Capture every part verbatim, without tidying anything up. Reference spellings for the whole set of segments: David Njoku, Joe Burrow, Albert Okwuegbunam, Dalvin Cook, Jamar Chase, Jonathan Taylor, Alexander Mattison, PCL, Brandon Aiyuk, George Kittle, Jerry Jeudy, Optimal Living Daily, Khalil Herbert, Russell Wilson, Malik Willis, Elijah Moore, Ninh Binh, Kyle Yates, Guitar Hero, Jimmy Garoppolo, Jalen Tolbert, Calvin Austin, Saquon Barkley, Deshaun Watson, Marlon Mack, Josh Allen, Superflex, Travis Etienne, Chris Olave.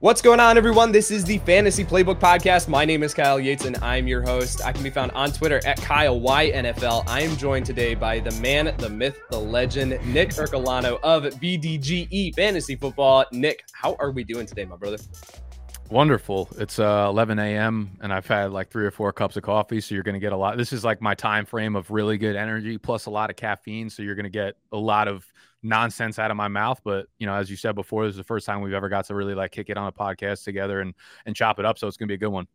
What's going on, everyone? This is the Fantasy Playbook Podcast. My name is Kyle Yates, and I'm your host. I can be found on Twitter at Kyle Y N F L. I am joined today by the man, the myth, the legend, Nick Ercolano of B D G E Fantasy Football. Nick, how are we doing today, my brother? Wonderful. It's uh, eleven a.m. and I've had like three or four cups of coffee, so you're going to get a lot. This is like my time frame of really good energy plus a lot of caffeine, so you're going to get a lot of nonsense out of my mouth. But you know, as you said before, this is the first time we've ever got to really like kick it on a podcast together and and chop it up, so it's gonna be a good one.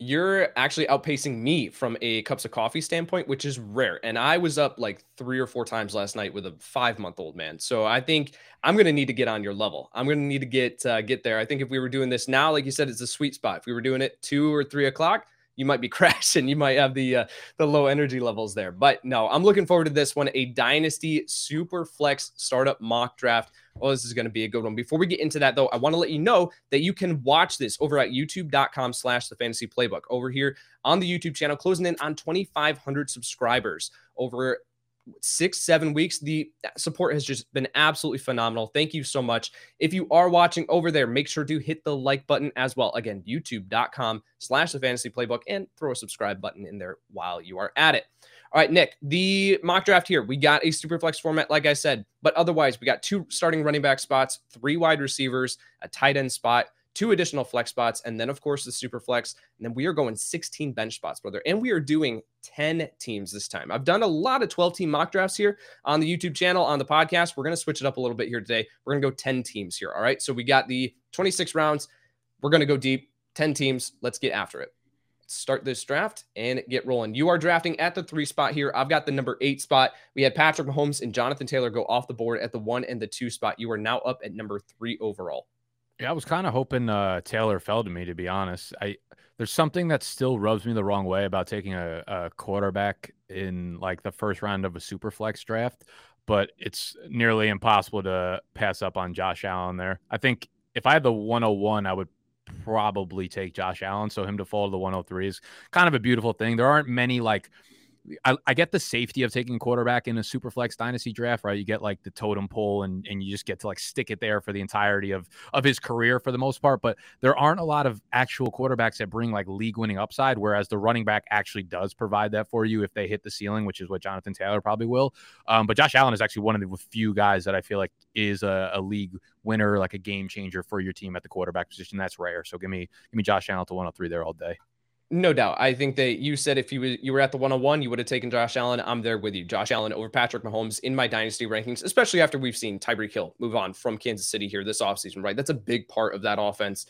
You're actually outpacing me from a cups of coffee standpoint, which is rare. And I was up like three or four times last night with a five-month-old man. So I think I'm going to need to get on your level. I'm going to need to get uh, get there. I think if we were doing this now, like you said, it's a sweet spot. If we were doing it two or three o'clock, you might be crashing. You might have the uh, the low energy levels there. But no, I'm looking forward to this one. A Dynasty Super Flex Startup Mock Draft. Oh, this is going to be a good one. Before we get into that, though, I want to let you know that you can watch this over at youtube.com slash the fantasy playbook over here on the YouTube channel, closing in on twenty-five hundred subscribers over six, seven weeks. The support has just been absolutely phenomenal. Thank you so much. If you are watching over there, make sure to hit the like button as well. Again, youtube.com slash the fantasy playbook and throw a subscribe button in there while you are at it. All right, Nick, the mock draft here. We got a super flex format, like I said, but otherwise we got two starting running back spots, three wide receivers, a tight end spot, two additional flex spots, and then, of course, the super flex. And then we are going sixteen bench spots, brother. And we are doing ten teams this time. I've done a lot of twelve-team mock drafts here on the YouTube channel, on the podcast. We're going to switch it up a little bit here today. We're going to go ten teams here, all right? So we got the twenty-six rounds. We're going to go deep, ten teams. Let's get after it. Let's start this draft and get rolling. You are drafting at the three spot here. I've got the number eight spot. We had Patrick Mahomes and Jonathan Taylor go off the board at the one and the two spot. You are now up at number three overall. Yeah, I was kind of hoping uh, Taylor fell to me, to be honest. I There's something that still rubs me the wrong way about taking a, a quarterback in like the first round of a super flex draft, but it's nearly impossible to pass up on Josh Allen there. I think if I had the one oh one, I would probably take Josh Allen, so him to fall to the one oh three is kind of a beautiful thing. There aren't many like I, I get the safety of taking quarterback in a super flex dynasty draft, right? You get like the totem pole and, and you just get to like stick it there for the entirety of, of his career for the most part. But there aren't a lot of actual quarterbacks that bring like league winning upside, whereas the running back actually does provide that for you if they hit the ceiling, which is what Jonathan Taylor probably will. Um, but Josh Allen is actually one of the few guys that I feel like is a, a league winner, like a game changer for your team at the quarterback position. That's rare. So give me, give me Josh Allen to one oh three there all day. No doubt. I think that you said if you, was, you were at the one oh one, you would have taken Josh Allen. I'm there with you. Josh Allen over Patrick Mahomes in my dynasty rankings, especially after we've seen Tyreek Hill move on from Kansas City here this offseason, right? That's a big part of that offense.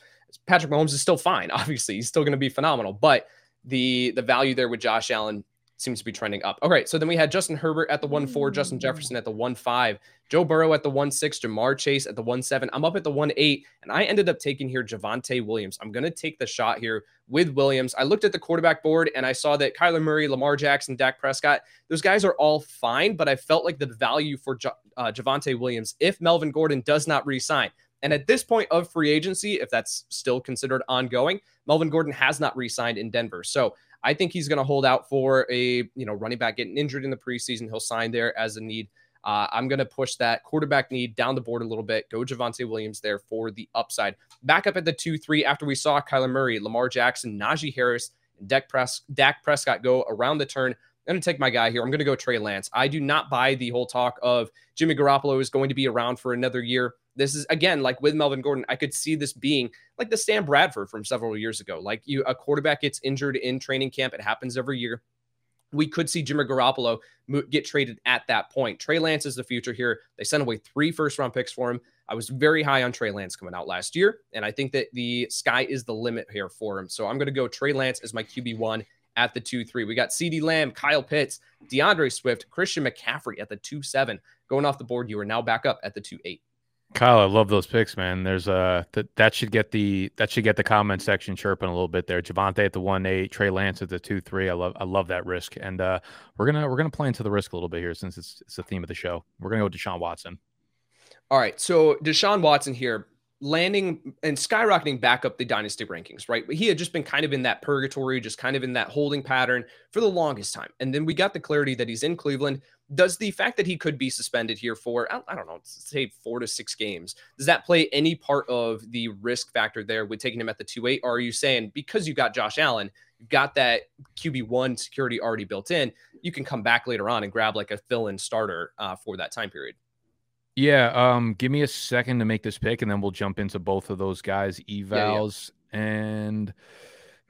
Patrick Mahomes is still fine. Obviously, he's still going to be phenomenal, but the the value there with Josh Allen seems to be trending up. All right, so then we had Justin Herbert at the one four, Justin Jefferson at the one five, Joe Burrow at the one six, Jamar Chase at the one seven. I'm up at the one eight, and I ended up taking here Javonte Williams. I'm going to take the shot here with Williams. I looked at the quarterback board, and I saw that Kyler Murray, Lamar Jackson, Dak Prescott, those guys are all fine, but I felt like the value for jo- uh, Javonte Williams if Melvin Gordon does not re-sign. And at this point of free agency, if that's still considered ongoing, Melvin Gordon has not re-signed in Denver. So I think he's going to hold out for a, you know, running back getting injured in the preseason. He'll sign there as a need. Uh, I'm going to push that quarterback need down the board a little bit. Go Javonte Williams there for the upside. Back up at the two three after we saw Kyler Murray, Lamar Jackson, Najee Harris, and Dak Pres- Dak Prescott go around the turn. I'm going to take my guy here. I'm going to go Trey Lance. I do not buy the whole talk of Jimmy Garoppolo is going to be around for another year. This is, again, like with Melvin Gordon, I could see this being like the Sam Bradford from several years ago. Like you, a quarterback gets injured in training camp. It happens every year. We could see Jimmy Garoppolo get traded at that point. Trey Lance is the future here. They sent away three first-round picks for him. I was very high on Trey Lance coming out last year, and I think that the sky is the limit here for him. So I'm going to go Trey Lance as my Q B one at the two three. We got CeeDee Lamb, Kyle Pitts, DeAndre Swift, Christian McCaffrey at the two seven. Going off the board, you are now back up at the two eight. Kyle, I love those picks, man. There's uh that that should get the that should get the comment section chirping a little bit there. Javonte at the one eight, Trey Lance at the two three. I love I love that risk, and uh, we're gonna we're gonna play into the risk a little bit here since it's it's the theme of the show. We're gonna go with Deshaun Watson. All right, so Deshaun Watson here. landing and skyrocketing back up the dynasty rankings, right? But he had just been kind of in that purgatory, just kind of in that holding pattern for the longest time. And then we got the clarity that he's in Cleveland. Does the fact that he could be suspended here for, I don't know, say four to six games, does that play any part of the risk factor there with taking him at the two eight? Or are you saying because you got Josh Allen, you've got that Q B one security already built in, you can come back later on and grab like a fill-in starter uh, for that time period? Yeah, um, give me a second to make this pick, and then we'll jump into both of those guys, evals. Yeah, yeah. And,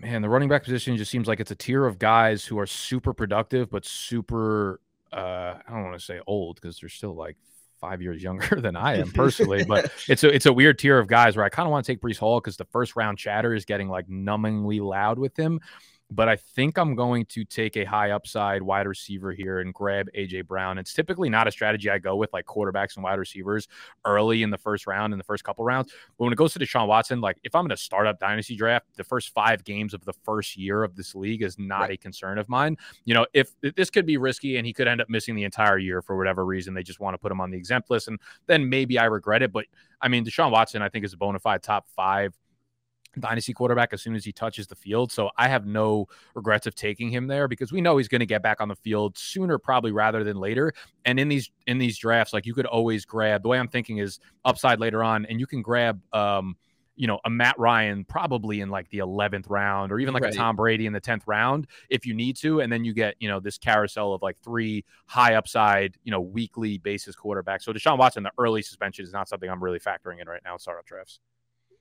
man, the running back position just seems like it's a tier of guys who are super productive but super, uh, I don't want to say old because they're still like five years younger than I am personally. But it's a, it's a weird tier of guys where I kind of want to take Breece Hall because the first-round chatter is getting like numbingly loud with him. But I think I'm going to take a high upside wide receiver here and grab A J. Brown. It's typically not a strategy I go with, like quarterbacks and wide receivers early in the first round, in the first couple rounds. But when it goes to Deshaun Watson, like if I'm in a startup dynasty draft, the first five games of the first year of this league is not right. a concern of mine. You know, if this could be risky and he could end up missing the entire year for whatever reason, they just want to put him on the exempt list. And then maybe I regret it. But I mean, Deshaun Watson, I think, is a bona fide top five dynasty quarterback as soon as he touches the field. So I have no regrets of taking him there because we know he's going to get back on the field sooner, probably rather than later. And in these, in these drafts, like you could always grab, the way I'm thinking is upside later on, and you can grab, um, you know, a Matt Ryan probably in like the eleventh round, or even like right. a Tom Brady in the tenth round if you need to. And then you get, you know, this carousel of like three high upside, you know, weekly basis quarterbacks. So Deshaun Watson, the early suspension is not something I'm really factoring in right now in startup drafts.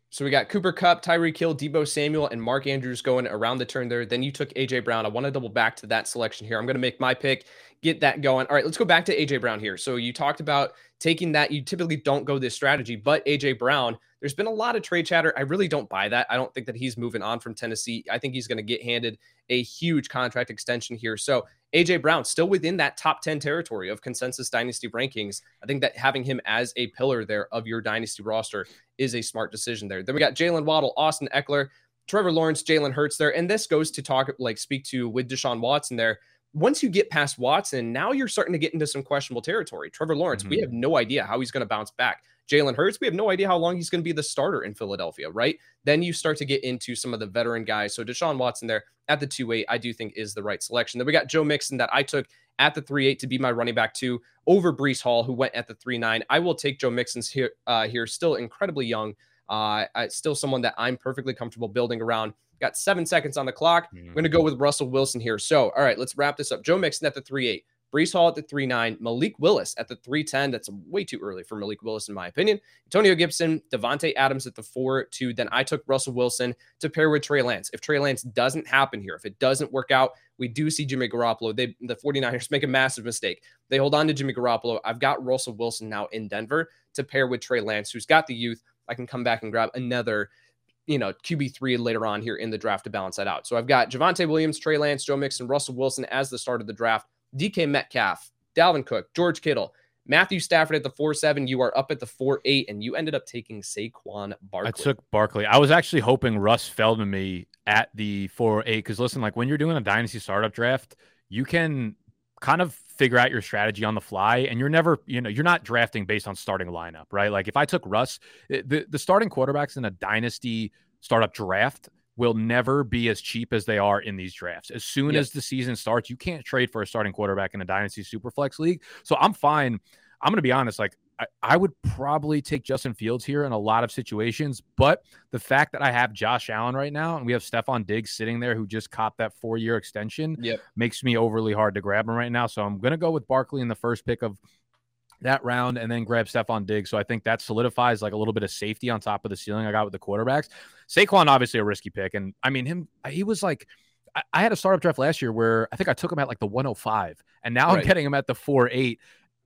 So we got Cooper Kupp, Tyreek Hill, Debo Samuel, and Mark Andrews going around the turn there. Then you took A J. Brown. I want to double back to that selection here. I'm going to make my pick, get that going. All right, let's go back to A J. Brown here. So you talked about taking that. You typically don't go this strategy, but A J. Brown, there's been a lot of trade chatter. I really don't buy that. I don't think that he's moving on from Tennessee. I think he's going to get handed a huge contract extension here. So A J. Brown still within that top ten territory of consensus dynasty rankings. I think that having him as a pillar there of your dynasty roster is a smart decision there. Then we got Jaylen Waddle, Austin Eckler, Trevor Lawrence, Jalen Hurts there. And this goes to talk, like speak to with Deshaun Watson there. Once you get past Watson, now you're starting to get into some questionable territory. Trevor Lawrence, mm-hmm. we have no idea how he's going to bounce back. Jalen Hurts, we have no idea how long he's going to be the starter in Philadelphia, right? Then you start to get into some of the veteran guys. So Deshaun Watson there at the two eight, I do think is the right selection. Then we got Joe Mixon that I took at the three eight to be my running back two over Breece Hall, who went at the three nine. I will take Joe Mixon's here, uh, here still incredibly young. Uh, I, still someone that I'm perfectly comfortable building around. Got seven seconds on the clock. I'm going to go with Russell Wilson here. So, all right, let's wrap this up. Joe Mixon at the three eight. Breece Hall at the three nine, Malik Willis at the three ten. That's way too early for Malik Willis, in my opinion. Antonio Gibson, Davante Adams at the four two. Then I took Russell Wilson to pair with Trey Lance. If Trey Lance doesn't happen here, if it doesn't work out, we do see Jimmy Garoppolo. They, the 49ers make a massive mistake. They hold on to Jimmy Garoppolo. I've got Russell Wilson now in Denver to pair with Trey Lance, who's got the youth. I can come back and grab another, you know, Q B three later on here in the draft to balance that out. So I've got Javonte Williams, Trey Lance, Joe Mixon, Russell Wilson as the start of the draft. D K Metcalf, Dalvin Cook, George Kittle, Matthew Stafford at the four seven. You are up at the four eight, and you ended up taking Saquon Barkley. I took Barkley. I was actually hoping Russ Feldman me at the four eight because, listen, like when you're doing a dynasty startup draft, you can kind of figure out your strategy on the fly, and you're never, you know, you're not drafting based on starting lineup, right? Like if I took Russ, the, the starting quarterbacks in a dynasty startup draft will never be as cheap as they are in these drafts. As soon yep. as the season starts, you can't trade for a starting quarterback in a dynasty superflex league. So I'm fine. I'm going to be honest. Like I, I would probably take Justin Fields here in a lot of situations, but the fact that I have Josh Allen right now and we have Stefon Diggs sitting there who just copped that four year extension yep. makes me overly hard to grab him right now. So I'm going to go with Barkley in the first pick of that round and then grab Stefon Diggs. So I think that solidifies like a little bit of safety on top of the ceiling I got with the quarterbacks. Saquon, obviously a risky pick. And I mean him, he was like, I, I had a startup draft last year where I think I took him at like the one oh five and now right. I'm getting him at the four eight.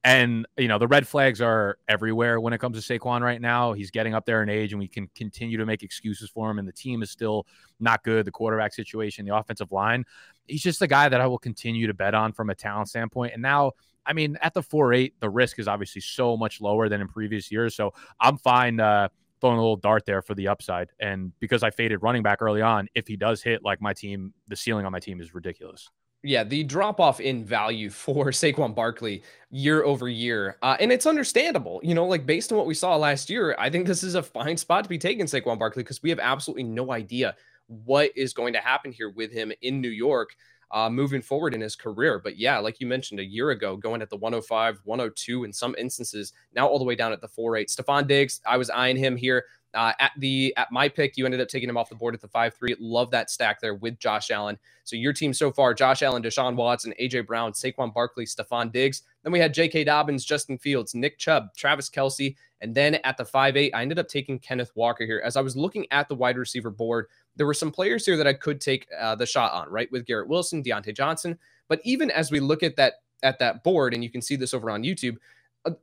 And, you know, the red flags are everywhere when it comes to Saquon right now. He's getting up there in age, and we can continue to make excuses for him, and the team is still not good, the quarterback situation, the offensive line. He's just a guy that I will continue to bet on from a talent standpoint. And now, I mean, at the four eight, the risk is obviously so much lower than in previous years, so I'm fine uh, throwing a little dart there for the upside. And because I faded running back early on, if he does hit, like my team, the ceiling on my team is ridiculous. Yeah, the drop-off in value for Saquon Barkley year over year. Uh, and it's understandable, you know, like based on what we saw last year, I think this is a fine spot to be taking Saquon Barkley because we have absolutely no idea what is going to happen here with him in New York uh, moving forward in his career. But yeah, like you mentioned a year ago, going at the one oh five, one oh two in some instances, now all the way down at the four eight. Stefon Diggs, I was eyeing him here. Uh, at the at my pick, you ended up taking him off the board at the five three. Love that stack there with Josh Allen. So your team so far, Josh Allen, Deshaun Watson, A J. Brown, Saquon Barkley, Stephon Diggs. Then we had J K. Dobbins, Justin Fields, Nick Chubb, Travis Kelce. And then at the five eight, I ended up taking Kenneth Walker here. As I was looking at the wide receiver board, there were some players here that I could take uh, the shot on, right, with Garrett Wilson, Deontay Johnson. But even as we look at that at that board, and you can see this over on YouTube,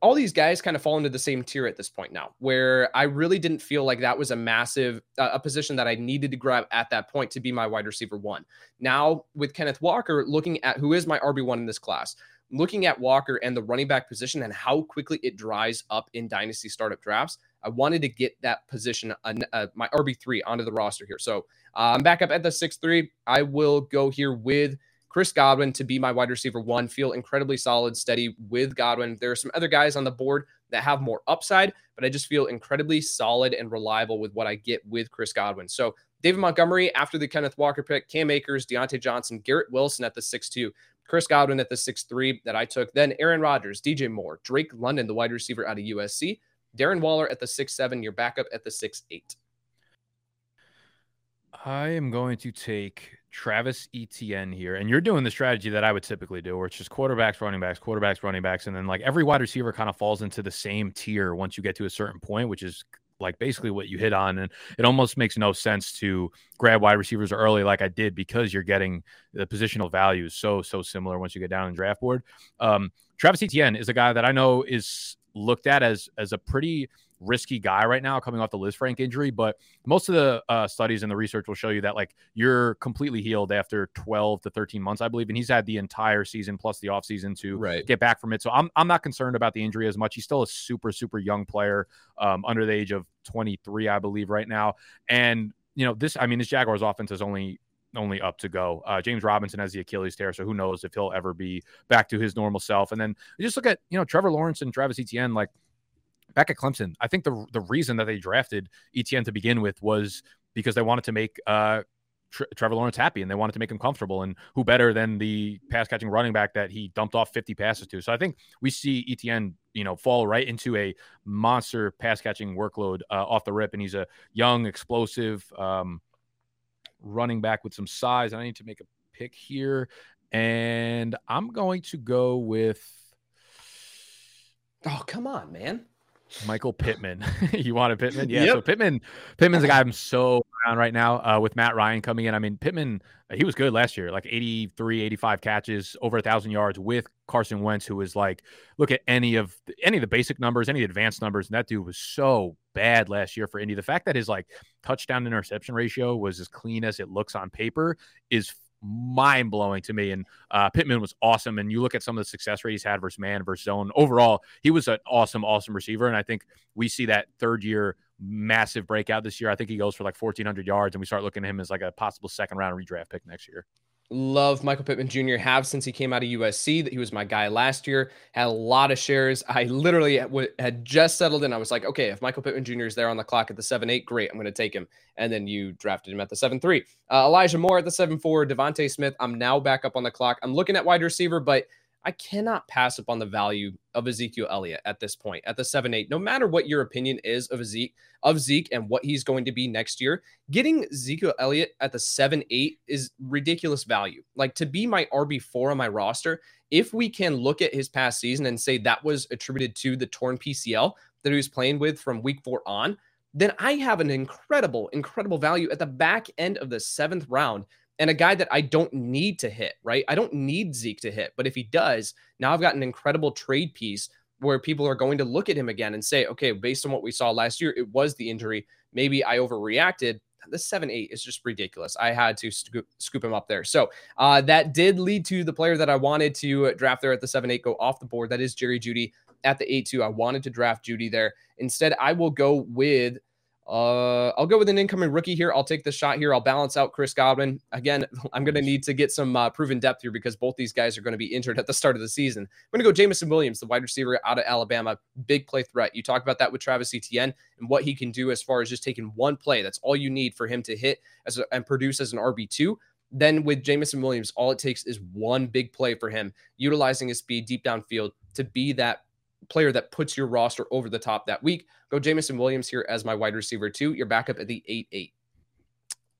all these guys kind of fall into the same tier at this point now, where I really didn't feel like that was a massive, uh, a position that I needed to grab at that point to be my wide receiver one. Now with Kenneth Walker, looking at who is my R B one in this class, looking at Walker and the running back position and how quickly it dries up in dynasty startup drafts, I wanted to get that position, uh, uh, my R B three onto the roster here. So uh, I'm back up at the six three. I will go here with Chris Godwin to be my wide receiver one. Feel incredibly solid, steady with Godwin. There are some other guys on the board that have more upside, but I just feel incredibly solid and reliable with what I get with Chris Godwin. So David Montgomery after the Kenneth Walker pick, Cam Akers, Deontay Johnson, Garrett Wilson at the six two, Chris Godwin at the six three that I took. Then Aaron Rodgers, D J Moore, Drake London, the wide receiver out of U S C, Darren Waller at the six seven, your backup at the six eight. I am going to take Travis Etienne here, and you're doing the strategy that I would typically do, where it's just quarterbacks, running backs, quarterbacks, running backs, and then like every wide receiver kind of falls into the same tier once you get to a certain point, which is like basically what you hit on. And it almost makes no sense to grab wide receivers early like I did, because you're getting the positional values so, so similar once you get down in the draft board. Um, Travis Etienne is a guy that I know is looked at as as a pretty risky guy right now coming off the Liz Frank injury, but most of the uh, studies and the research will show you that like you're completely healed after twelve to thirteen months, I believe. And he's had the entire season plus the offseason to right. get back from it. So I'm I'm not concerned about the injury as much. He's still a super, super young player um, under the age of twenty-three, I believe right now. And, you know, this, I mean, this Jaguars offense is only only up to go. Uh, James Robinson has the Achilles tear, so who knows if he'll ever be back to his normal self. And then just look at, you know, Trevor Lawrence and Travis Etienne, like back at Clemson. I think the the reason that they drafted Etienne to begin with was because they wanted to make uh, Tre- Trevor Lawrence happy, and they wanted to make him comfortable. And who better than the pass-catching running back that he dumped off fifty passes to? So I think we see Etienne, you know, fall right into a monster pass-catching workload uh, off the rip, and he's a young, explosive um, running back with some size. I need to make a pick here, and I'm going to go with... Oh, come on, man. Michael Pittman. You wanted Pittman? Yeah. Yep. So Pittman, Pittman's a guy I'm so on right now uh, with Matt Ryan coming in. I mean, Pittman, he was good last year, like eighty-three, eighty-five catches, over a thousand yards with Carson Wentz, who is like, look at any of any of the basic numbers, any advanced numbers. And that dude was so bad last year for Indy. The fact that his like touchdown interception ratio was as clean as it looks on paper is mind-blowing to me. And uh Pittman was awesome, and you look at some of the success rate he's had versus man versus zone. Overall, he was an awesome awesome receiver, and I think we see that third year massive breakout this year. I think he goes for like fourteen hundred yards, and we start looking at him as like a possible second round redraft pick next year. Love Michael Pittman Junior Have since he came out of U S C. That he was my guy last year. Had a lot of shares. I literally had just settled in. I was like, okay, if Michael Pittman Junior is there on the clock at the seven eight, great, I'm going to take him. And then you drafted him at the seven three. Uh, Elijah Moore at the seven four. Devontae Smith. I'm now back up on the clock. I'm looking at wide receiver, but I cannot pass up on the value of Ezekiel Elliott at this point, at the seven eight. No matter what your opinion is of Zeke, of Zeke and what he's going to be next year, getting Ezekiel Elliott at the seven eight is ridiculous value. Like, to be my R B four on my roster, if we can look at his past season and say that was attributed to the torn P C L that he was playing with from week four on, then I have an incredible, incredible value at the back end of the seventh round. And a guy that I don't need to hit, right? I don't need Zeke to hit. But if he does, now I've got an incredible trade piece where people are going to look at him again and say, okay, based on what we saw last year, it was the injury. Maybe I overreacted. The seven eight is just ridiculous. I had to scoop, scoop him up there. So uh, that did lead to the player that I wanted to draft there at the seven eight go off the board. That is Jerry Jeudy at the eight two. I wanted to draft Jeudy there. Instead, I will go with... Uh, I'll go with an incoming rookie here. I'll take the shot here. I'll balance out Chris Godwin. Again, I'm going to need to get some uh, proven depth here because both these guys are going to be injured at the start of the season. I'm going to go Jamison Williams, the wide receiver out of Alabama, big play threat. You talk about that with Travis Etienne and what he can do as far as just taking one play. That's all you need for him to hit as a, and produce as an R B two. Then with Jamison Williams, all it takes is one big play for him, utilizing his speed deep downfield to be that player that puts your roster over the top that week. Go Jamison Williams here as my wide receiver too. You're back up at the eight eight.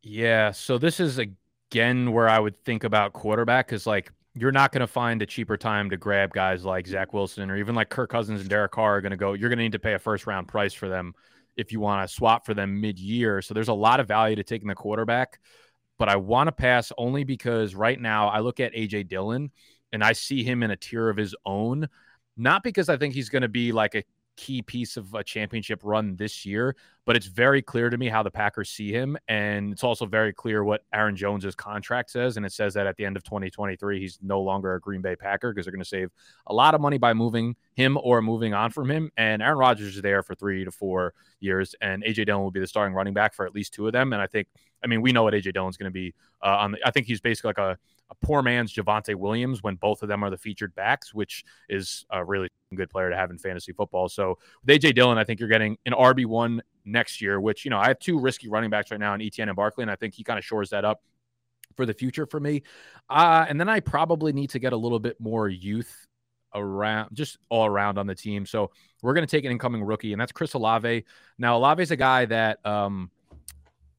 Yeah, so this is again where I would think about quarterback, because like you're not going to find a cheaper time to grab guys like Zach Wilson or even like Kirk Cousins and Derek Carr are going to go. You're going to need to pay a first round price for them if you want to swap for them mid-year. So there's a lot of value to taking the quarterback, but I want to pass only because right now I look at A J Dillon and I see him in a tier of his own. Not because I think he's going to be like a key piece of a championship run this year, but it's very clear to me how the Packers see him. And it's also very clear what Aaron Jones's contract says. And it says that at the end of twenty twenty-three, he's no longer a Green Bay Packer because they're going to save a lot of money by moving him or moving on from him. And Aaron Rodgers is there for three to four years. And A J Dillon will be the starting running back for at least two of them. And I think, I mean, we know what A J Dillon's going to be uh, on the, I think he's basically like a, a poor man's Javonte Williams when both of them are the featured backs, which is a really good player to have in fantasy football. So with A J Dillon, I think you're getting an R B one next year, which, you know, I have two risky running backs right now in Etienne and Barkley, and I think he kind of shores that up for the future for me. Uh, and then I probably need to get a little bit more youth around, just all around on the team. So we're going to take an incoming rookie, and that's Chris Olave. Now, Olave's a guy that, um,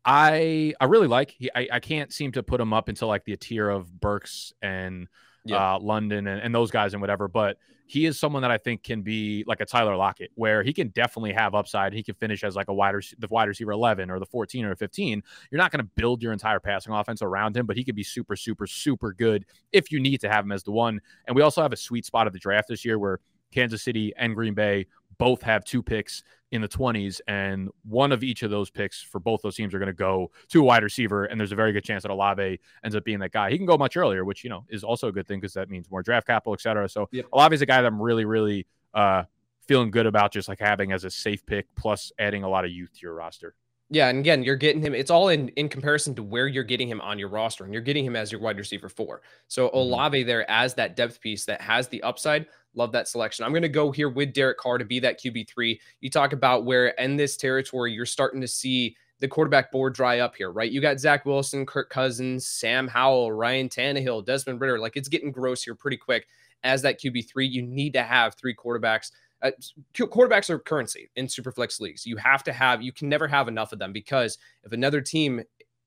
I I really like. He, I, I can't seem to put him up into like the tier of Burks and yeah. uh, London and, and those guys and whatever. But he is someone that I think can be like a Tyler Lockett, where he can definitely have upside. He can finish as like a wide, the wide receiver eleven or the fourteen or fifteen. You're not going to build your entire passing offense around him, but he could be super, super, super good if you need to have him as the one. And we also have a sweet spot of the draft this year where Kansas City and Green Bay both have two picks in the twenties, and one of each of those picks for both those teams are going to go to a wide receiver, and there's a very good chance that Olave ends up being that guy. He can go much earlier, which, you know, is also a good thing because that means more draft capital, et cetera. So yep. Olave is a guy that I'm really, really uh, feeling good about just like having as a safe pick, plus adding a lot of youth to your roster. Yeah, and again, you're getting him. It's all in, in comparison to where you're getting him on your roster, and you're getting him as your wide receiver four. So Olave there as that depth piece that has the upside. Love that selection. I'm going to go here with Derek Carr to be that Q B three. You talk about where in this territory, you're starting to see the quarterback board dry up here, right? You got Zach Wilson, Kirk Cousins, Sam Howell, Ryan Tannehill, Desmond Ridder. Like, it's getting gross here pretty quick. As that Q B three, you need to have three quarterbacks. Uh, quarterbacks are currency in Superflex leagues. You have to have, you can never have enough of them, because if another team,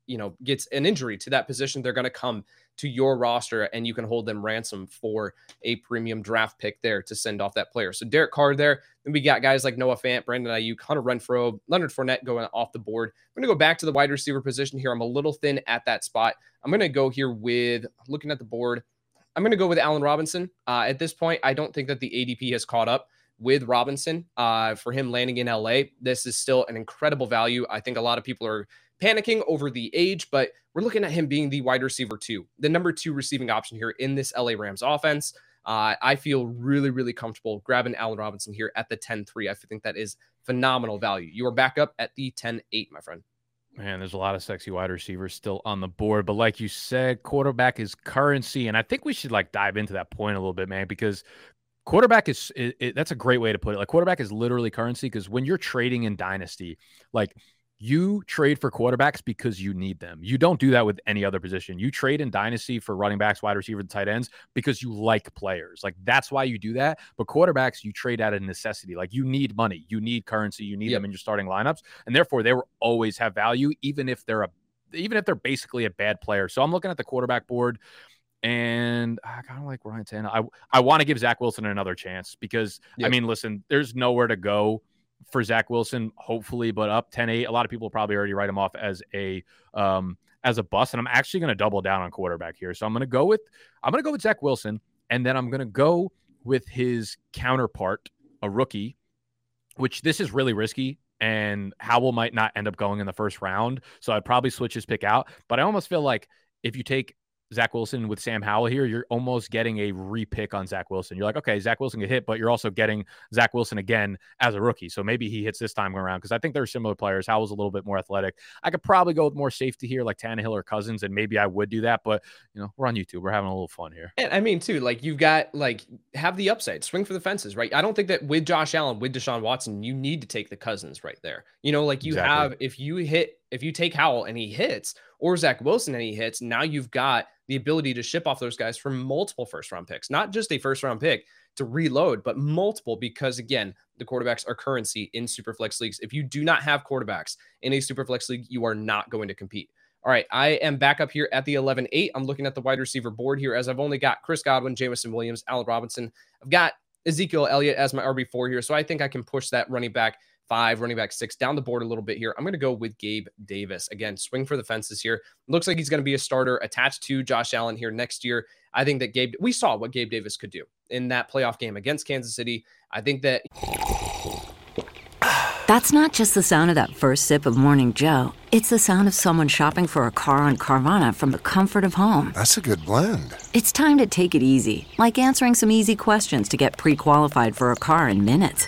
you know, gets an injury to that position, they're going to come to your roster and you can hold them ransom for a premium draft pick there to send off that player. So Derek Carr there. Then we got guys like Noah Fant, Brandon Ayuk, Hunter Renfrow, Leonard Fournette going off the board. I'm going to go back to the wide receiver position here. I'm a little thin at that spot. I'm going to go here with, looking at the board, I'm going to go with Allen Robinson. Uh, at this point, I don't think that the A D P has caught up with Robinson. Uh, for him landing in L A, this is still an incredible value. I think a lot of people are panicking over the age, but we're looking at him being the wide receiver two, the number two receiving option here in this L A Rams offense. Uh, I feel really, really comfortable grabbing Allen Robinson here at the ten three. I think that is phenomenal value. You are back up at the ten eight, my friend. Man, there's a lot of sexy wide receivers still on the board, but like you said, quarterback is currency. And I think we should like dive into that point a little bit, man, because quarterback is, it, it, that's a great way to put it. Like quarterback is literally currency, because when you're trading in dynasty, like you trade for quarterbacks because you need them. You don't do that with any other position. You trade in dynasty for running backs, wide receivers, and tight ends because you like players. Like that's why you do that. But quarterbacks, you trade out of necessity. Like you need money, you need currency, you need yep. them in your starting lineups. And therefore they will always have value, even if they're a, even if they're basically a bad player. So I'm looking at the quarterback board, and I kind of like Ryan Tannehill. I, I want to give Zach Wilson another chance because, yep. I mean, listen, there's nowhere to go for Zach Wilson, hopefully, but up ten eight. A lot of people probably already write him off as a um, as a bust, and I'm actually going to double down on quarterback here. So I'm going to go with I'm going to go with Zach Wilson, and then I'm going to go with his counterpart, a rookie, which this is really risky. And Howell might not end up going in the first round, so I'd probably switch his pick out. But I almost feel like if you take Zach Wilson with Sam Howell here, you're almost getting a re-pick on Zach Wilson. You're like, okay, Zach Wilson get hit, but you're also getting Zach Wilson again as a rookie. So maybe he hits this time around, because I think they're similar players. Howell's a little bit more athletic. I could probably go with more safety here, like Tannehill or Cousins, and maybe I would do that. But, you know, we're on YouTube. We're having a little fun here. And I mean, too, like you've got, like, have the upside. Swing for the fences, right? I don't think that with Josh Allen, with Deshaun Watson, you need to take the Cousins right there. You know, like you exactly. have, if you hit, if you take Howell and he hits, or Zach Wilson and he hits, now you've got the ability to ship off those guys for multiple first round picks, not just a first round pick to reload, but multiple, because again, the quarterbacks are currency in Superflex leagues. If you do not have quarterbacks in a Superflex league, you are not going to compete. All right, I am back up here at the eleven eight. I'm looking at the wide receiver board here, as I've only got Chris Godwin, Jamison Williams, Allen Robinson. I've got Ezekiel Elliott as my R B four here, so I think I can push that running back five, running back six down the board a little bit here. I'm going to go with Gabe Davis. Again, swing for the fences here. Looks like he's going to be a starter attached to Josh Allen here next year. I think that Gabe, we saw what Gabe Davis could do in that playoff game against Kansas City. I think that... That's not just the sound of that first sip of Morning Joe. It's the sound of someone shopping for a car on Carvana from the comfort of home. That's a good blend. It's time to take it easy, like answering some easy questions to get pre-qualified for a car in minutes.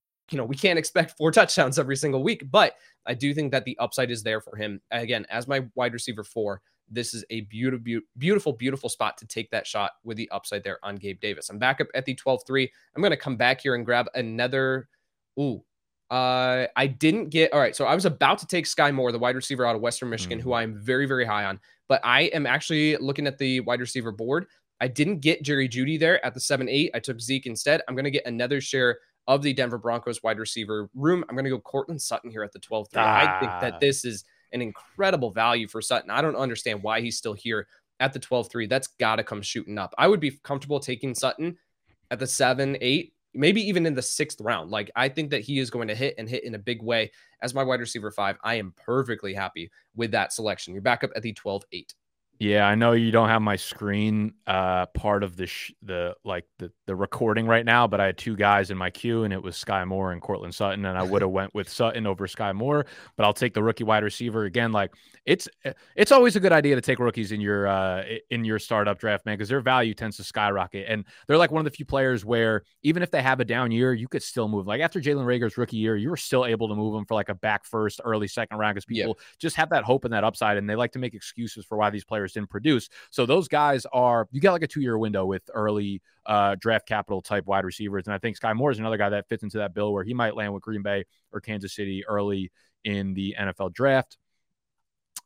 You know, we can't expect four touchdowns every single week, but I do think that the upside is there for him. Again, as my wide receiver four, this is a beautiful, beautiful, beautiful spot to take that shot with the upside there on Gabe Davis. I'm back up at the twelve three. I'm going to come back here and grab another. Ooh, uh, I didn't get. All right. So I was about to take Sky Moore, the wide receiver out of Western Michigan, mm-hmm. who I'm very, very high on, but I am actually looking at the wide receiver board. I didn't get Jerry Jeudy there at the seven eight. I took Zeke instead. I'm going to get another share of the Denver Broncos wide receiver room. I'm going to go Courtland Sutton here at the twelve three. Ah. I think that this is an incredible value for Sutton. I don't understand why he's still here at the twelve three. That's got to come shooting up. I would be comfortable taking Sutton at the seven eight, maybe even in the sixth round. Like, I think that he is going to hit and hit in a big way. As my wide receiver five, I am perfectly happy with that selection. You're back up at the twelve eight. Yeah, I know you don't have my screen uh, part of the sh- the like the the recording right now, but I had two guys in my queue, and it was Sky Moore and Courtland Sutton, and I would have went with Sutton over Sky Moore, but I'll take the rookie wide receiver again. Like it's it's always a good idea to take rookies in your uh, in your startup draft, man, because their value tends to skyrocket, and they're like one of the few players where even if they have a down year, you could still move. Like after Jalen Reagor's rookie year, you were still able to move them for like a back first, early second round, because people yeah. just have that hope and that upside, and they like to make excuses for why these players didn't produce. So those guys are, you got like a two-year window with early uh draft capital type wide receivers, and I think Sky Moore is another guy that fits into that bill where he might land with Green Bay or Kansas City early in the N F L draft.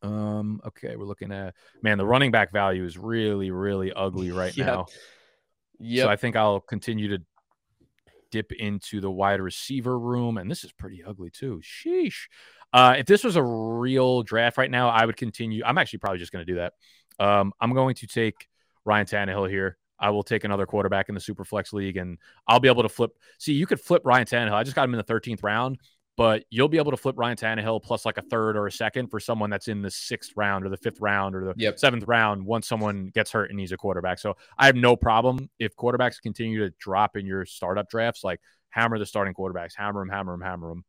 Um okay, we're looking at, man, the running back value is really, really ugly right yep. now. Yeah, so I think I'll continue to dip into the wide receiver room, and this is pretty ugly too. Sheesh. Uh, if this was a real draft right now, I would continue. I'm actually probably just going to do that. Um, I'm going to take Ryan Tannehill here. I will take another quarterback in the Superflex League, and I'll be able to flip. See, you could flip Ryan Tannehill. I just got him in the thirteenth round, but you'll be able to flip Ryan Tannehill plus like a third or a second for someone that's in the sixth round or the fifth round or the yep. seventh round once someone gets hurt and needs a quarterback. So I have no problem if quarterbacks continue to drop in your startup drafts. Like hammer the starting quarterbacks, hammer them, hammer them, hammer them.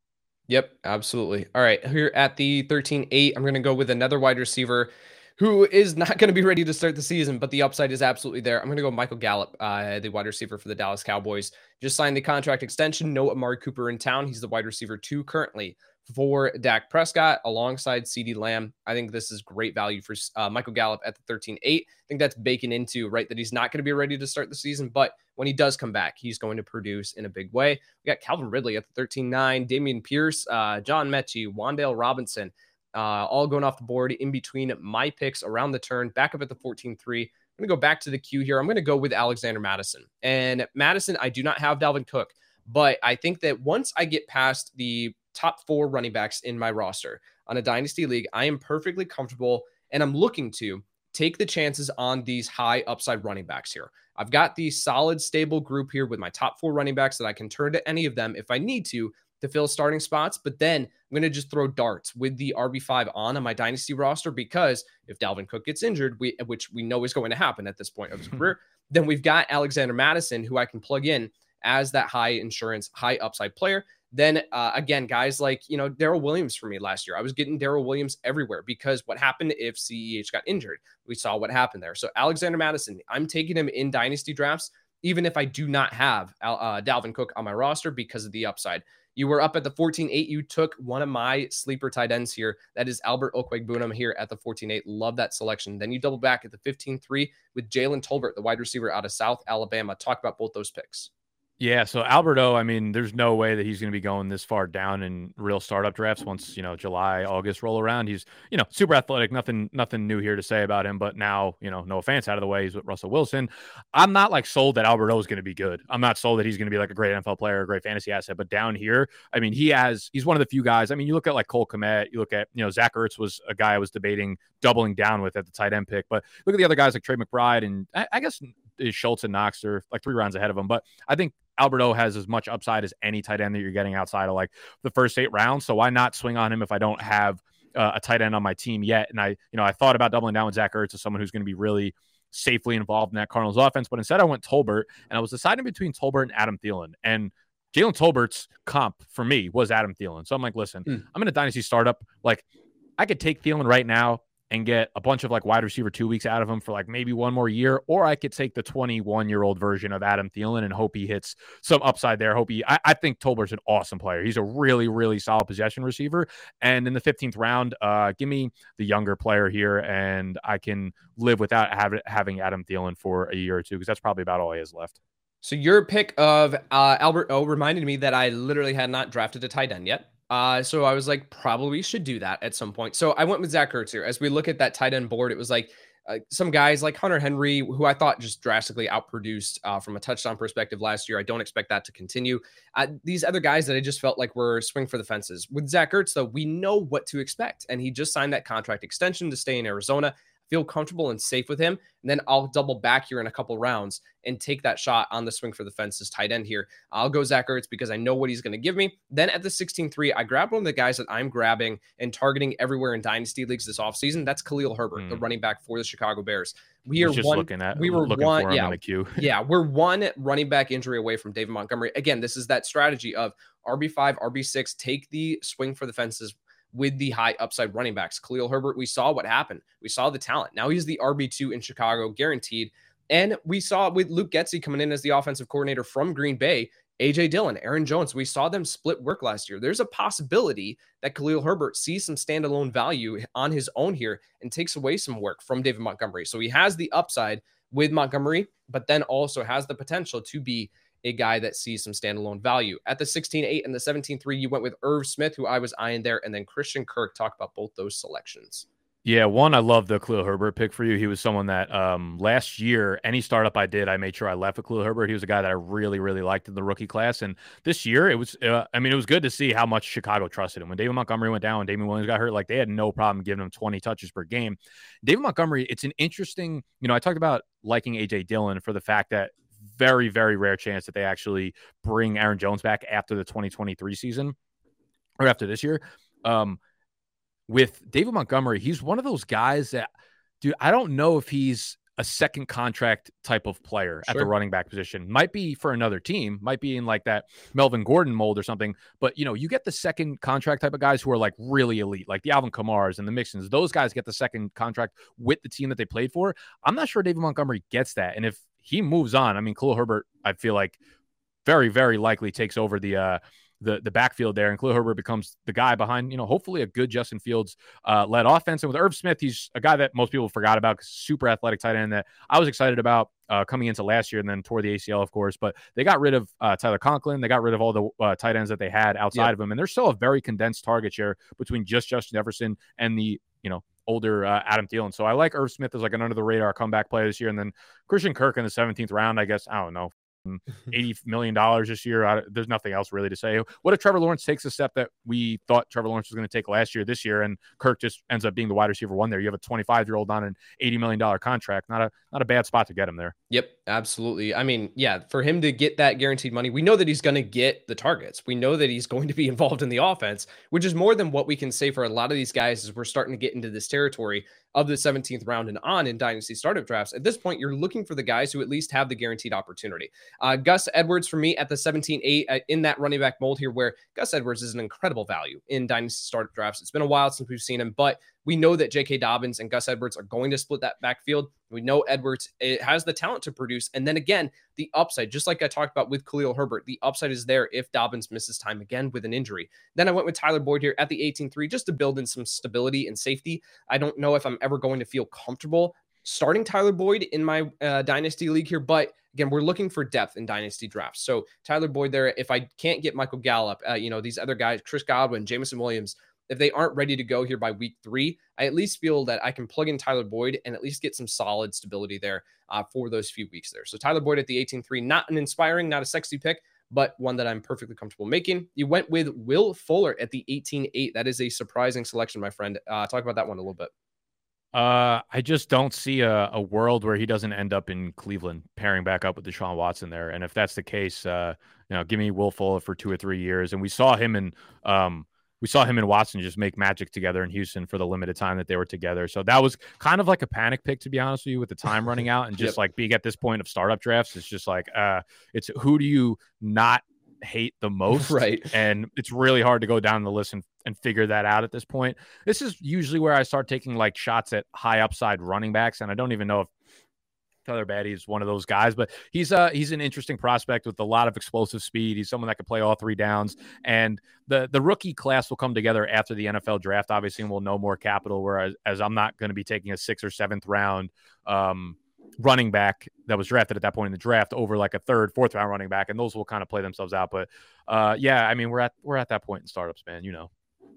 Yep, absolutely. All right, here at the thirteen eight, I'm going to go with another wide receiver who is not going to be ready to start the season, but the upside is absolutely there. I'm going to go Michael Gallup, uh, the wide receiver for the Dallas Cowboys. Just signed the contract extension. No Amari Cooper in town. He's the wide receiver two currently for Dak Prescott alongside CeeDee Lamb. I think this is great value for uh, Michael Gallup at the thirteen eight. I think that's baking into, right, that he's not going to be ready to start the season, but when he does come back, he's going to produce in a big way. We got Calvin Ridley at the thirteen nine, Damian Pierce, uh, John Mechie, Wan'Dale Robinson. Uh, all going off the board in between my picks around the turn, back up at the fourteen three. I'm going to go back to the queue here. I'm going to go with Alexander Mattison. And Madison, I do not have Dalvin Cook, but I think that once I get past the top four running backs in my roster on a dynasty league, I am perfectly comfortable and I'm looking to take the chances on these high upside running backs here. I've got the solid, stable group here with my top four running backs that I can turn to any of them if I need to to fill starting spots, but then I'm going to just throw darts with the R B five on on my dynasty roster, because if Dalvin Cook gets injured, we, which we know is going to happen at this point of his career, then we've got Alexander Mattison, who I can plug in as that high insurance, high upside player. Then uh, again, guys like, you know, Darrell Williams for me last year, I was getting Darrell Williams everywhere because what happened if C E H got injured? We saw what happened there. So Alexander Mattison, I'm taking him in dynasty drafts, even if I do not have uh, Dalvin Cook on my roster, because of the upside. You were up at the fourteen eight. You took one of my sleeper tight ends here. That is Albert Okwuegbunam here at the fourteen eight. Love that selection. Then you double back at the fifteen three with Jalen Tolbert, the wide receiver out of South Alabama. Talk about both those picks. Yeah, so Alberto, I mean, there's no way that he's going to be going this far down in real startup drafts once, you know, July, August roll around. He's, you know, super athletic. Nothing, nothing new here to say about him. But now, you know, no offense out of the way, he's with Russell Wilson. I'm not like sold that Alberto is going to be good. I'm not sold that he's going to be like a great N F L player, a great fantasy asset. But down here, I mean, he has, he's one of the few guys. I mean, you look at like Cole Kmet, you look at, you know, Zach Ertz was a guy I was debating doubling down with at the tight end pick. But look at the other guys like Trey McBride and I, I guess Schultz and Knox are like three rounds ahead of him. But I think Alberto has as much upside as any tight end that you're getting outside of like the first eight rounds. So why not swing on him if I don't have uh, a tight end on my team yet? And I, you know, I thought about doubling down with Zach Ertz as someone who's going to be really safely involved in that Cardinals offense. But instead I went Tolbert, and I was deciding between Tolbert and Adam Thielen. And Jalen Tolbert's comp for me was Adam Thielen. So I'm like, listen, mm. I'm in a dynasty startup. Like I could take Thielen right now and get a bunch of like wide receiver two weeks out of him for like maybe one more year, or I could take the twenty-one year old version of Adam Thielen and hope he hits some upside there. Hope he, I, I think Tolbert's an awesome player. He's a really, really solid possession receiver. And in the fifteenth round, uh, give me the younger player here, and I can live without having having Adam Thielen for a year or two, because that's probably about all he has left. So your pick of uh, Albert O reminded me that I literally had not drafted a tight end yet. Uh, so I was like, probably should do that at some point. So I went with Zach Ertz here. As we look at that tight end board, it was like uh, some guys like Hunter Henry, who I thought just drastically outproduced uh, from a touchdown perspective last year. I don't expect that to continue. Uh, these other guys that I just felt like were swing for the fences. With Zach Ertz, though, we know what to expect. And he just signed that contract extension to stay in Arizona. Feel comfortable and safe with him. And then I'll double back here in a couple rounds and take that shot on the swing for the fences tight end here. I'll go Zach Ertz because I know what he's going to give me. Then at the sixteen three, I grab one of the guys that I'm grabbing and targeting everywhere in dynasty leagues this offseason. That's Khalil Herbert, mm. the running back for the Chicago Bears. We are just one, looking at, we were looking one, for him yeah, in the queue. yeah, we're one running back injury away from David Montgomery. Again, this is that strategy of R B five, R B six, take the swing for the fences with the high upside running backs. Khalil Herbert, we saw what happened. We saw the talent. Now he's the R B two in Chicago, guaranteed. And we saw with Luke Getsy coming in as the offensive coordinator from Green Bay, A J Dillon, Aaron Jones, we saw them split work last year. There's a possibility that Khalil Herbert sees some standalone value on his own here and takes away some work from David Montgomery. So he has the upside with Montgomery, but then also has the potential to be a guy that sees some standalone value. At the sixteen eight and the seventeen three, you went with Irv Smith, who I was eyeing there, and then Christian Kirk. Talk about both those selections. Yeah, one, I love the Khalil Herbert pick for you. He was someone that um, last year, any startup I did, I made sure I left with Khalil Herbert. He was a guy that I really, really liked in the rookie class. And this year, it was, uh, I mean, it was good to see how much Chicago trusted him. When David Montgomery went down, when Damien Williams got hurt, like they had no problem giving him twenty touches per game. David Montgomery, it's an interesting, you know, I talked about liking A J Dillon for the fact that very, very rare chance that they actually bring Aaron Jones back after the twenty twenty-three season or after this year. Um, with David Montgomery, he's one of those guys that, dude, I don't know if he's a second contract type of player sure. at the running back position. Might be for another team, might be in like that Melvin Gordon mold or something. But, you know, you get the second contract type of guys who are like really elite, like the Alvin Kamars and the Mixons. Those guys get the second contract with the team that they played for. I'm not sure David Montgomery gets that. And if he moves on, I mean, Khalil Herbert, I feel like very, very likely takes over the uh, the the backfield there, and Khalil Herbert becomes the guy behind, you know, hopefully a good Justin Fields uh, led offense. And with Irv Smith, he's a guy that most people forgot about, super athletic tight end that I was excited about uh, coming into last year, and then tore the A C L, of course. But they got rid of uh, Tyler Conklin. They got rid of all the uh, tight ends that they had outside yeah. of him. And there's still a very condensed target share between just Justin Jefferson and the, you know, older uh, Adam Thielen. So I like Irv Smith as like an under-the-radar comeback player this year. And then Christian Kirk in the seventeenth round, I guess, I don't know, eighty million dollars this year. I, there's nothing else really to say. What if Trevor Lawrence takes a step that we thought Trevor Lawrence was going to take last year, this year, and Kirk just ends up being the wide receiver one there? You have a twenty-five-year-old on an eighty million dollars contract. Not a not a bad spot to get him there. Yep, absolutely. I mean, yeah, for him to get that guaranteed money, we know that he's going to get the targets. We know that he's going to be involved in the offense, which is more than what we can say for a lot of these guys as we're starting to get into this territory of the seventeenth round and on in dynasty startup drafts. At this point, you're looking for the guys who at least have the guaranteed opportunity. Uh, Gus Edwards for me at the seventeen eight uh, in that running back mold here, where Gus Edwards is an incredible value in dynasty startup drafts. It's been a while since we've seen him, but we know that J K Dobbins and Gus Edwards are going to split that backfield. We know Edwards it has the talent to produce. And then again, the upside, just like I talked about with Khalil Herbert, the upside is there if Dobbins misses time again with an injury. Then I went with Tyler Boyd here at the eighteen three just to build in some stability and safety. I don't know if I'm ever going to feel comfortable starting Tyler Boyd in my uh, dynasty league here, but again, we're looking for depth in dynasty drafts. So Tyler Boyd there, if I can't get Michael Gallup, uh, you know, these other guys, Chris Godwin, Jameson Williams, if they aren't ready to go here by week three, I at least feel that I can plug in Tyler Boyd and at least get some solid stability there uh, for those few weeks there. So Tyler Boyd at the eighteen three, not an inspiring, not a sexy pick, but one that I'm perfectly comfortable making. You went with Will Fuller at the eighteen eight. That is a surprising selection, my friend. Uh, talk about that one a little bit. Uh, I just don't see a, a world where he doesn't end up in Cleveland, pairing back up with Deshaun Watson there. And if that's the case, uh, you know, give me Will Fuller for two or three years. And we saw him in, um, We saw him and Watson just make magic together in Houston for the limited time that they were together. So that was kind of like a panic pick, to be honest with you, with the time running out and just yep. like being at this point of startup drafts. It's just like, uh, it's who do you not hate the most? Right. And it's really hard to go down the list and, and figure that out at this point. This is usually where I start taking like shots at high upside running backs. And I don't even know if Tyler Batty is one of those guys, but he's uh he's an interesting prospect with a lot of explosive speed. He's someone that could play all three downs, and the the rookie class will come together after the N F L draft, obviously, and we'll know more capital. Whereas as I'm not going to be taking a sixth or seventh round um running back that was drafted at that point in the draft over like a third, fourth round running back, and those will kind of play themselves out. But uh yeah, I mean we're at we're at that point in startups, man. You know.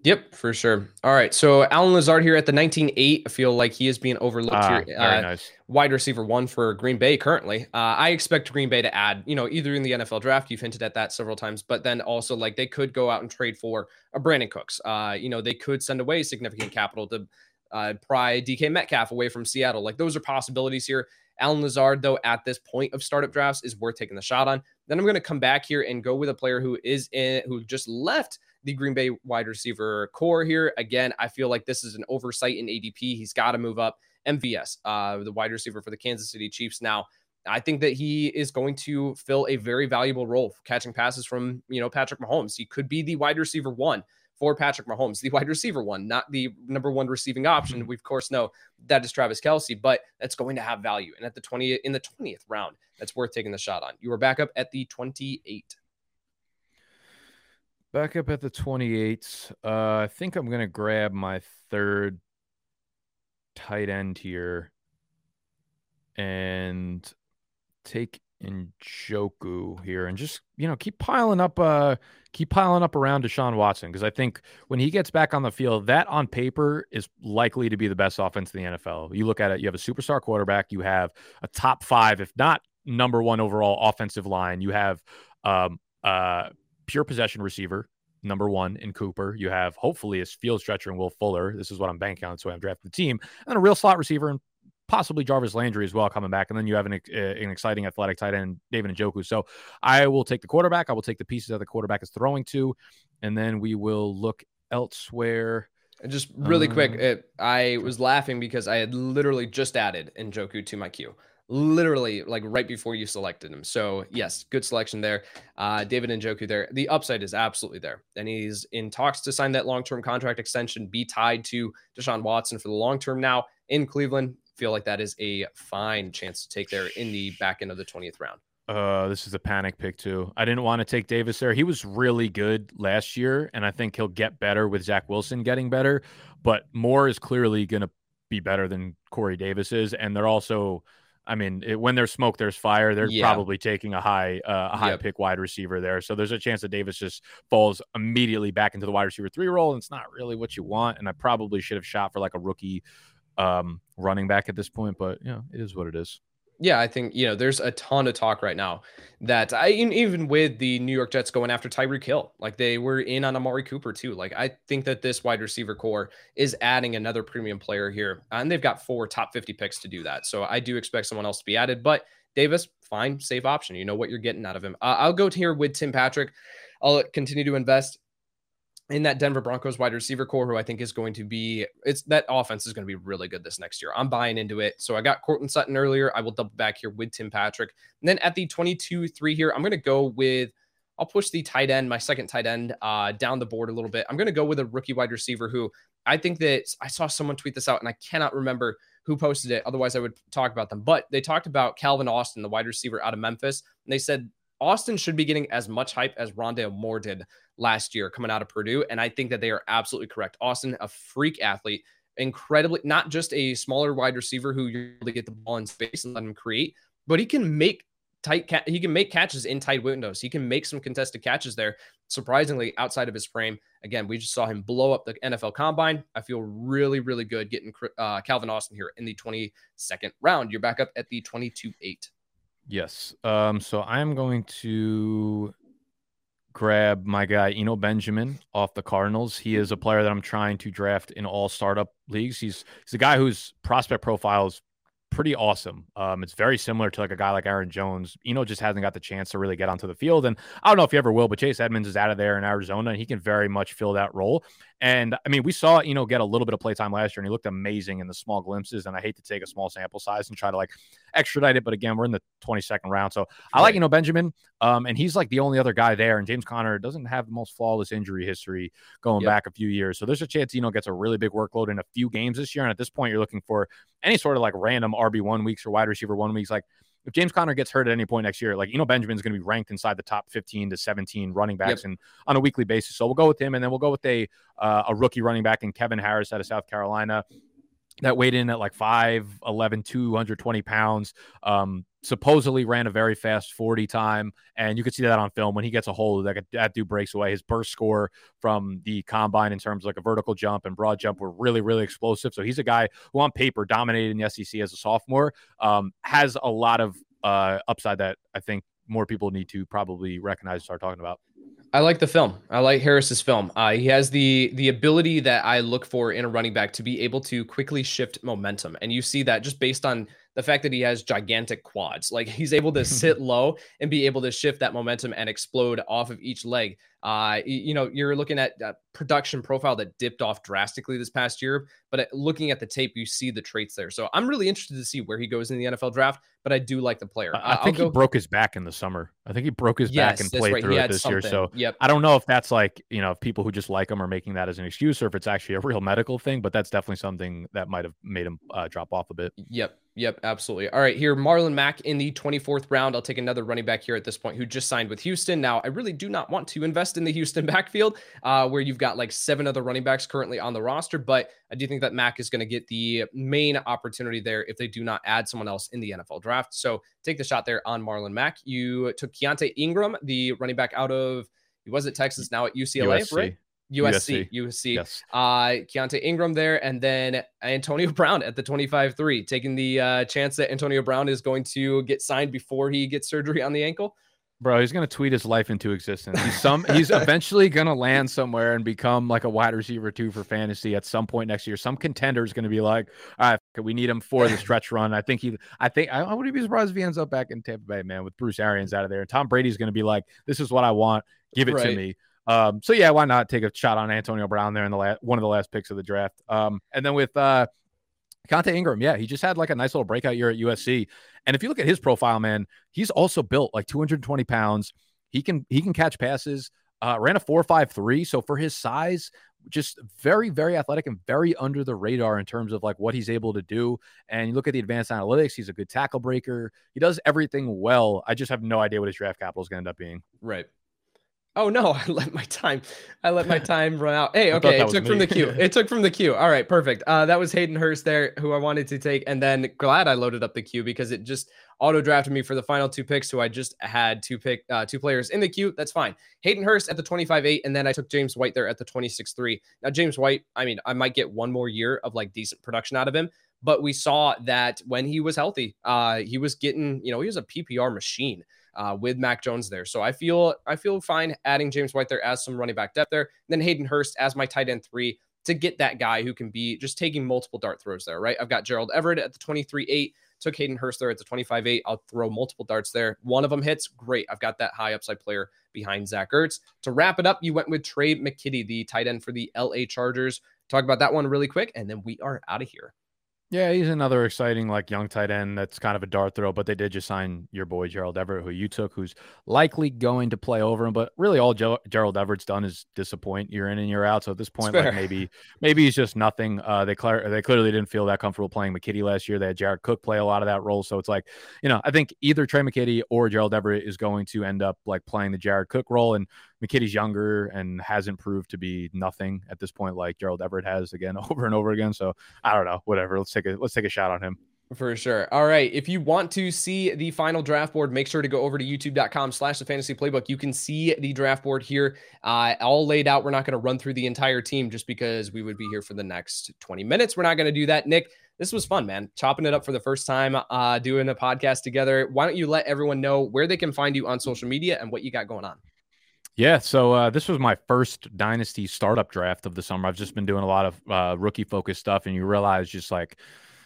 Yep, for sure. All right, so Allen Lazard here at the nineteen eight. I feel like he is being overlooked ah, here. Uh, nice. Wide receiver one for Green Bay currently. Uh, I expect Green Bay to add, you know, either in the N F L draft, you've hinted at that several times, but then also like they could go out and trade for a Brandon Cooks. Uh, you know, they could send away significant capital to uh, pry D K Metcalf away from Seattle. Like those are possibilities here. Allen Lazard, though, at this point of startup drafts is worth taking the shot on. Then I'm going to come back here and go with a player who is in, who just left the Green Bay wide receiver core here. Again, I feel like this is an oversight in A D P. He's got to move up. M V S, uh, the wide receiver for the Kansas City Chiefs. Now, I think that he is going to fill a very valuable role catching passes from, you know, Patrick Mahomes. He could be the wide receiver one for Patrick Mahomes, the wide receiver one, not the number one receiving option. We, of course, know that is Travis Kelce, but that's going to have value. And at the twentieth, in the twentieth round, that's worth taking the shot on. You were back up at the twenty-eight. Back up at the twenty-eights. Uh, I think I'm going to grab my third tight end here and take Njoku here and just, you know, keep piling up, uh, keep piling up around Deshaun Watson. Cause I think when he gets back on the field, that on paper is likely to be the best offense in the N F L. You look at it, you have a superstar quarterback, you have a top five, if not number one overall offensive line. You have, um, uh, pure possession receiver, number one in Cooper. You have hopefully a field stretcher and Will Fuller. This is what I'm banking on. That's why I'm drafting the team. And a real slot receiver and possibly Jarvis Landry as well coming back. And then you have an, uh, an exciting athletic tight end, David Njoku. So I will take the quarterback. I will take the pieces that the quarterback is throwing to. And then we will look elsewhere. And just really um, quick, it, I was laughing because I had literally just added Njoku to my queue. Literally like right before you selected him. So yes, good selection there. Uh, David Njoku there. The upside is absolutely there. And he's in talks to sign that long-term contract extension, be tied to Deshaun Watson for the long-term now in Cleveland. Feel like that is a fine chance to take there in the back end of the twentieth round. Uh, this is a panic pick too. I didn't want to take Davis there. He was really good last year, and I think he'll get better with Zach Wilson getting better. But Moore is clearly going to be better than Corey Davis is, and they're also, I mean, it, when there's smoke, there's fire. They're yeah. probably taking a high, uh, a high yep. pick wide receiver there. So there's a chance that Davis just falls immediately back into the wide receiver three role, and it's not really what you want. And I probably should have shot for like a rookie um, running back at this point, but you know, it is what it is. Yeah, I think, you know, there's a ton of talk right now that I even with the New York Jets going after Tyreek Hill, like they were in on Amari Cooper too. Like I think that this wide receiver core is adding another premium player here, and they've got four top fifty picks to do that. So I do expect someone else to be added, but Davis, fine, safe option. You know what you're getting out of him. Uh, I'll go here with Tim Patrick. I'll continue to invest in that Denver Broncos wide receiver core, who I think is going to be, it's that offense is going to be really good this next year. I'm buying into it. So I got Courtland Sutton earlier. I will double back here with Tim Patrick. And then at the twenty-two three here, I'm going to go with, I'll push the tight end, my second tight end uh, down the board a little bit. I'm going to go with a rookie wide receiver who I think that I saw someone tweet this out and I cannot remember who posted it. Otherwise I would talk about them, but they talked about Calvin Austin, the wide receiver out of Memphis. And they said, Austin should be getting as much hype as Rondale Moore did last year coming out of Purdue. And I think that they are absolutely correct. Austin, a freak athlete, incredibly, not just a smaller wide receiver who you're able to get the ball in space and let him create, but he can make tight, ca- he can make catches in tight windows. He can make some contested catches there, surprisingly, outside of his frame. Again, we just saw him blow up the N F L Combine. I feel really, really good getting uh, Calvin Austin here in the twenty-second round. You're back up at the twenty-two eight. Yes. Um, so I'm going to grab my guy, Eno Benjamin, off the Cardinals. He is a player that I'm trying to draft in all startup leagues. He's he's a guy whose prospect profile is pretty awesome. Um, it's very similar to like a guy like Aaron Jones. Eno just hasn't got the chance to really get onto the field. And I don't know if he ever will, but Chase Edmonds is out of there in Arizona, and he can very much fill that role. And I mean, we saw Eno get a little bit of playtime last year, and he looked amazing in the small glimpses. And I hate to take a small sample size and try to like extradite it, but again, we're in the twenty-second round. So I like, you know, Benjamin. Um, and he's like the only other guy there. And James Conner doesn't have the most flawless injury history going yep. back a few years. So there's a chance, you know, gets a really big workload in a few games this year. And at this point, you're looking for any sort of like random R B one weeks or wide receiver one weeks. Like if James Conner gets hurt at any point next year, like, you know, Benjamin's going to be ranked inside the top fifteen to seventeen running backs and yep. on a weekly basis. So we'll go with him. And then we'll go with a, uh, a rookie running back in Kevin Harris out of South Carolina that weighed in at like five eleven, two hundred twenty pounds. Um, supposedly ran a very fast forty time. And you can see that on film when he gets a hold of that, that dude breaks away. His burst score from the combine in terms of like a vertical jump and broad jump were really, really explosive. So he's a guy who on paper dominated in the S E C as a sophomore, um, has a lot of uh, upside that I think more people need to probably recognize and start talking about. I like the film. I like Harris's film. Uh, he has the the ability that I look for in a running back to be able to quickly shift momentum. And you see that just based on the fact that he has gigantic quads. Like he's able to sit low and be able to shift that momentum and explode off of each leg. Uh, you know, you're looking at a production profile that dipped off drastically this past year, but looking at the tape, you see the traits there. So I'm really interested to see where he goes in the N F L draft, but I do like the player. Uh, I think go... he broke his back in the summer. I think he broke his yes, back and played right. through it this something. year. So yep. I don't know if that's like, you know, if people who just like him are making that as an excuse or if it's actually a real medical thing, but that's definitely something that might've made him uh, drop off a bit. Yep. Yep, absolutely. All right, here, Marlon Mack in the twenty-fourth round. I'll take another running back here at this point who just signed with Houston. Now, I really do not want to invest in the Houston backfield uh, where you've got like seven other running backs currently on the roster, but I do think that Mack is going to get the main opportunity there if they do not add someone else in the N F L draft. So take the shot there on Marlon Mack. You took Keontae Ingram, the running back out of, he was at Texas, now at U C L A, U S C. Right? U S C, U S C, yes. uh, Keontae Ingram there, and then Antonio Brown at the twenty-five three, taking the uh, chance that Antonio Brown is going to get signed before he gets surgery on the ankle. Bro, he's going to tweet his life into existence. He's some. He's eventually going to land somewhere and become like a wide receiver two for fantasy at some point next year. Some contender is going to be like, all right, we need him for the stretch run. I think he, I think, I wouldn't be surprised if he ends up back in Tampa Bay, man, with Bruce Arians out of there. And Tom Brady's going to be like, this is what I want. Give it right. to me. Um, so yeah, why not take a shot on Antonio Brown there in the last, one of the last picks of the draft. Um, and then with, uh, Keontae Ingram. Yeah. He just had like a nice little breakout year at U S C. And if you look at his profile, man, he's also built like two hundred twenty pounds. He can, he can catch passes. Uh, ran a four five three. So for his size, just very, very athletic and very under the radar in terms of like what he's able to do. And you look at the advanced analytics, he's a good tackle breaker. He does everything well. I just have no idea what his draft capital is going to end up being. Right. Oh no, I let my time. I let my time run out. Hey, okay. It took me. from the queue. It took from the queue. All right, perfect. Uh, that was Hayden Hurst there, who I wanted to take. And then glad I loaded up the queue because it just auto drafted me for the final two picks. So I just had two pick uh, two players in the queue. That's fine. Hayden Hurst at the twenty-five eight. And then I took James White there at the twenty-six three. Now, James White, I mean, I might get one more year of like decent production out of him, but we saw that when he was healthy, uh, he was getting, you know, he was a P P R machine. Uh, with Mac Jones there. So I feel I feel fine adding James White there as some running back depth there. And then Hayden Hurst as my tight end three to get that guy who can be just taking multiple dart throws there, right? I've got Gerald Everett at the twenty-three eight, took Hayden Hurst there at the twenty-five eight. I'll throw multiple darts there. One of them hits, great. I've got that high upside player behind Zach Ertz. To wrap it up, you went with Trey McKitty, the tight end for the L A Chargers. Talk about that one really quick, and then we are out of here. Yeah, he's another exciting, like, young tight end that's kind of a dart throw, but they did just sign your boy, Gerald Everett, who you took, who's likely going to play over him. But really all Ger- Gerald Everett's done is disappoint year in and year out. So at this point, like maybe maybe he's just nothing. Uh, they clar- they clearly didn't feel that comfortable playing McKitty last year. They had Jared Cook play a lot of that role. So it's like, you know, I think either Trey McKitty or Gerald Everett is going to end up, like, playing the Jared Cook role. And McKitty's younger and hasn't proved to be nothing at this point, like Gerald Everett has again over and over again. So I don't know, whatever. Let's take a let's take a shot on him. For sure. All right. If you want to see the final draft board, make sure to go over to youtube.com slash the fantasy playbook. You can see the draft board here uh, all laid out. We're not going to run through the entire team just because we would be here for the next twenty minutes. We're not going to do that. Nick, this was fun, man. Chopping it up for the first time, uh, doing a podcast together. Why don't you let everyone know where they can find you on social media and what you got going on? Yeah, so uh, this was my first Dynasty startup draft of the summer. I've just been doing a lot of uh, rookie-focused stuff, and you realize just like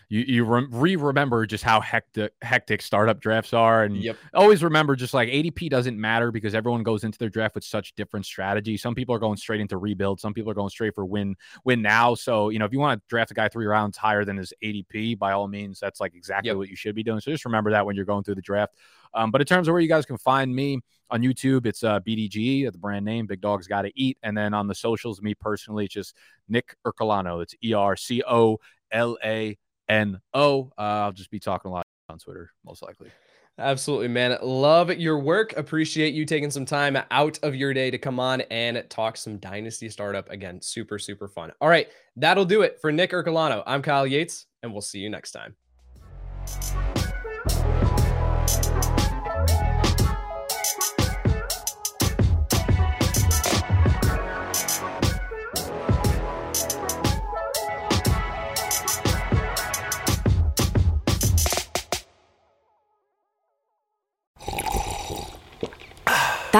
you, you re-remember just how hectic, hectic startup drafts are. And yep. Always remember just like A D P doesn't matter because everyone goes into their draft with such different strategy. Some people are going straight into rebuild. Some people are going straight for win, win now. So, you know, if you want to draft a guy three rounds higher than his A D P, by all means, that's like exactly yep. what you should be doing. So just remember that when you're going through the draft. Um, but in terms of where you guys can find me on YouTube, it's uh, B D G, the brand name, Big Dog's Gotta Eat. And then on the socials, me personally, it's just Nick Ercolano. It's E R C O L A N O. Uh, I'll just be talking a lot on Twitter, most likely. Absolutely, man. Love your work. Appreciate you taking some time out of your day to come on and talk some Dynasty startup. Again, super, super fun. All right, that'll do it for Nick Ercolano. I'm Kyle Yates, and we'll see you next time.